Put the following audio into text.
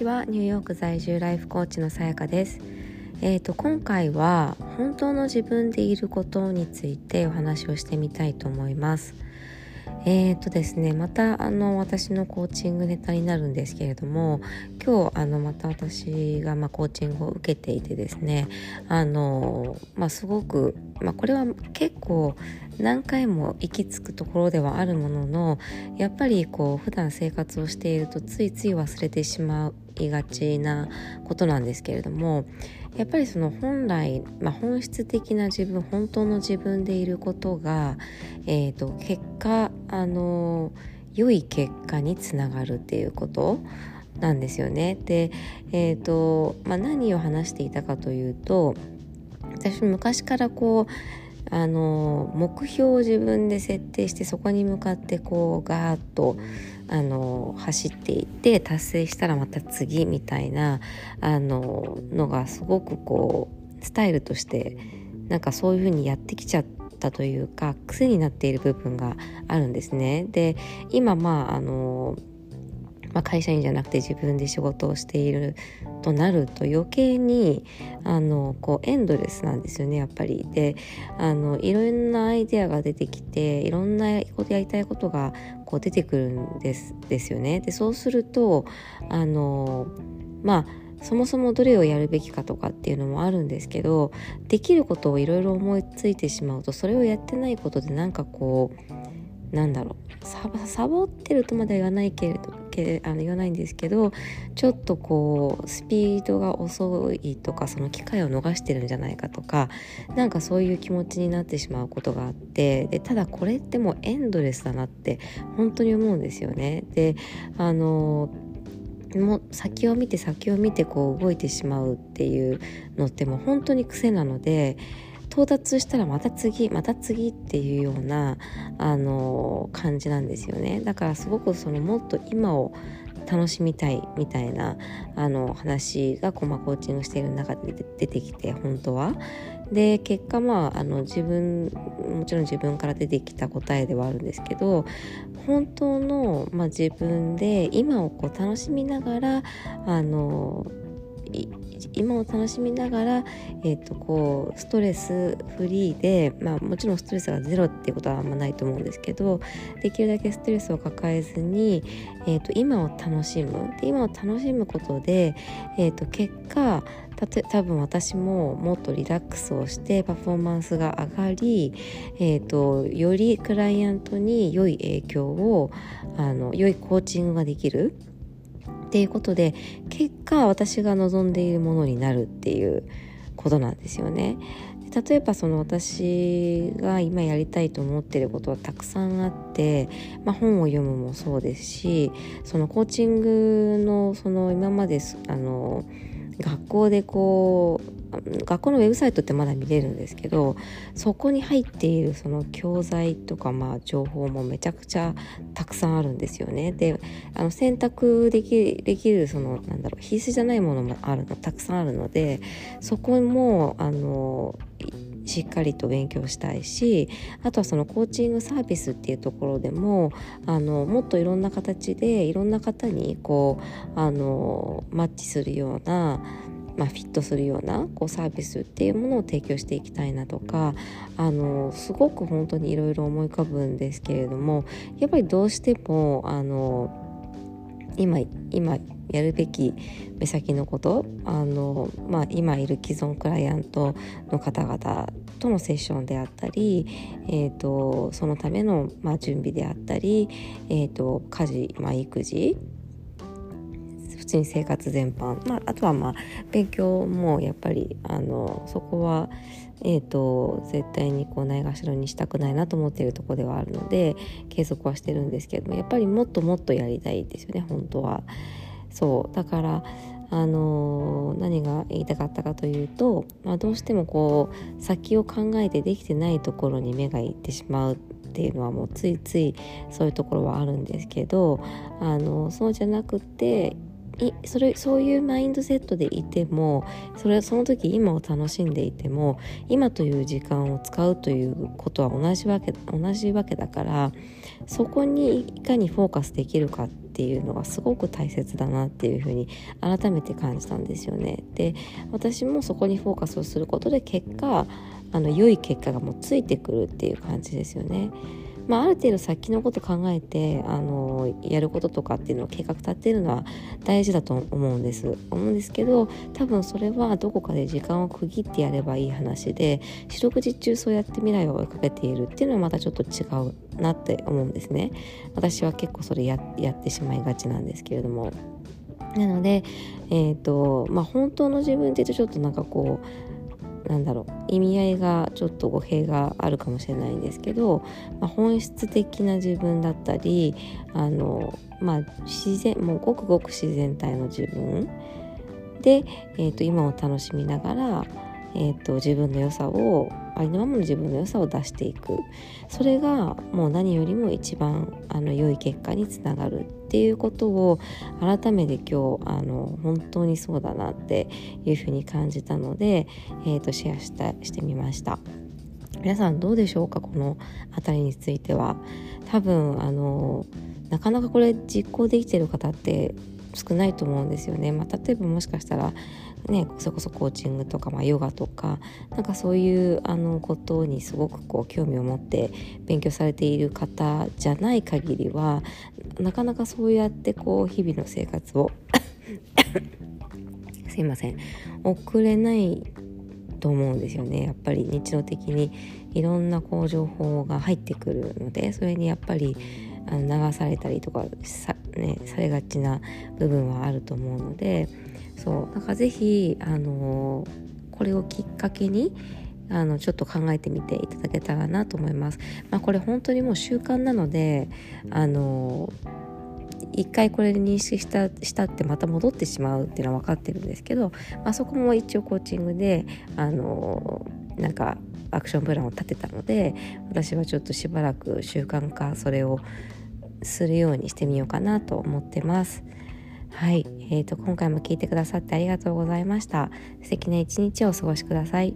ちは、ニューヨーク在住ライフコーチのさやかです。今回は本当の自分でいることについてお話をしてみたいと思います。ですね、また私のコーチングネタになるんですけれども、今日また私がコーチングを受けていてですね、すごく、これは結構何回も行き着くところではあるものの、やっぱり普段生活をしているとついつい忘れてしまいがちなことなんですけれども、やっぱりその本来、本質的な自分、本当の自分でいることが、結果良い結果につながるっていうことなんですよね。で、何を話していたかというと、私昔から目標を自分で設定して、そこに向かってガーッと走っていって、達成したらまた次みたいなのがすごくスタイルとしてそういう風にやってきちゃったというか、癖になっている部分があるんですね。で、今会社員じゃなくて自分で仕事をしているとなると、余計にエンドレスなんですよね、やっぱり。で、いろんなアイデアが出てきて、いろんなことやりたいことが出てくるんですよね。で、そうするとそもそもどれをやるべきかとかっていうのもあるんですけど、できることをいろいろ思いついてしまうと、それをやってないことでサボってるとまでは言わないんですけど、ちょっとスピードが遅いとか、その機会を逃してるんじゃないかとか、そういう気持ちになってしまうことがあって、でただこれってもうエンドレスだなって本当に思うんですよね。でもう先を見て動いてしまうっていうのってもう本当に癖なので、到達したらまた次っていうような感じなんですよね。だからすごくもっと今を楽しみたいみたいな話がコーチングしている中で出てきて、本当はで結果もちろん自分から出てきた答えではあるんですけど、本当の、自分で今を楽しみながらストレスフリーで、もちろんストレスがゼロっていうことはあんまないと思うんですけど、できるだけストレスを抱えずに、今を楽しむ。で、今を楽しむことで、結果多分私ももっとリラックスをしてパフォーマンスが上がり、よりクライアントに良い影響を良いコーチングができるっていうことで、結果私が望んでいるものになるっていうことなんですよね。で、例えば私が今やりたいと思っていることはたくさんあって、本を読むもそうですし、コーチングの今まで学校のウェブサイトってまだ見れるんですけど、そこに入っている教材とか情報もめちゃくちゃたくさんあるんですよね。で、選択できる必須じゃないものもたくさんあるので、そこもしっかりと勉強したいし、あとはコーチングサービスっていうところでももっといろんな形でいろんな方にマッチするようなフィットするようなサービスっていうものを提供していきたいなとか、すごく本当にいろいろ思い浮かぶんですけれども、やっぱりどうしても今やるべき目先のこと今いる既存クライアントの方々とのセッションであったり、そのための準備であったり、家事、育児、普通に生活全般、あとは勉強もやっぱりそこは絶対にないがしろにしたくないなと思っているところではあるので、継続はしてるんですけども、やっぱりもっともっとやりたいですよね、本当は。そうだから何が言いたかったかというと、どうしても先を考えてできてないところに目がいってしまうっていうのはもうついついそういうところはあるんですけど、そうじゃなくて、そういうマインドセットでいても、その時今を楽しんでいても、今という時間を使うということは同じわけだから、そこにいかにフォーカスできるかってっていうのがすごく大切だなっていうふうに改めて感じたんですよね。で、私もそこにフォーカスをすることで結果良い結果がもうついてくるっていう感じですよね。ある程度先のこと考えてやることとかっていうのを計画立てるのは大事だと思うんですけど、多分それはどこかで時間を区切ってやればいい話で、四六時中そうやって未来を追いかけているっていうのはまたちょっと違うなって思うんですね。私は結構それ やってしまいがちなんですけれども、なので本当の自分って言うとちょっと意味合いがちょっと語弊があるかもしれないんですけど、本質的な自分だったり自然もうごくごく自然体の自分で、今を楽しみながら、自分の良さをありのままの自分の良さを出していく、それがもう何よりも一番良い結果につながるっていうことを改めて今日本当にそうだなっていうふうに感じたので、シェアしてみました。皆さんどうでしょうか、このあたりについては。多分なかなかこれ実行できている方って少ないと思うんですよね。例えばもしかしたらね、それこそコーチングとか、ヨガとかそういうことにすごく興味を持って勉強されている方じゃない限りはなかなかそうやって日々の生活をすいません送れないと思うんですよね。やっぱり日常的にいろんな情報が入ってくるので、それにやっぱり流されたりとかされがちな部分はあると思うので、ぜひこれをきっかけにちょっと考えてみていただけたらなと思います。これ本当にもう習慣なので一回これで認識したってまた戻ってしまうっていうのは分かってるんですけど、そこも一応コーチングでアクションプランを立てたので、私はちょっとしばらく習慣化それをするようにしてみようかなと思ってます。はい、今回も聞いてくださってありがとうございました。素敵な一日をお過ごしください。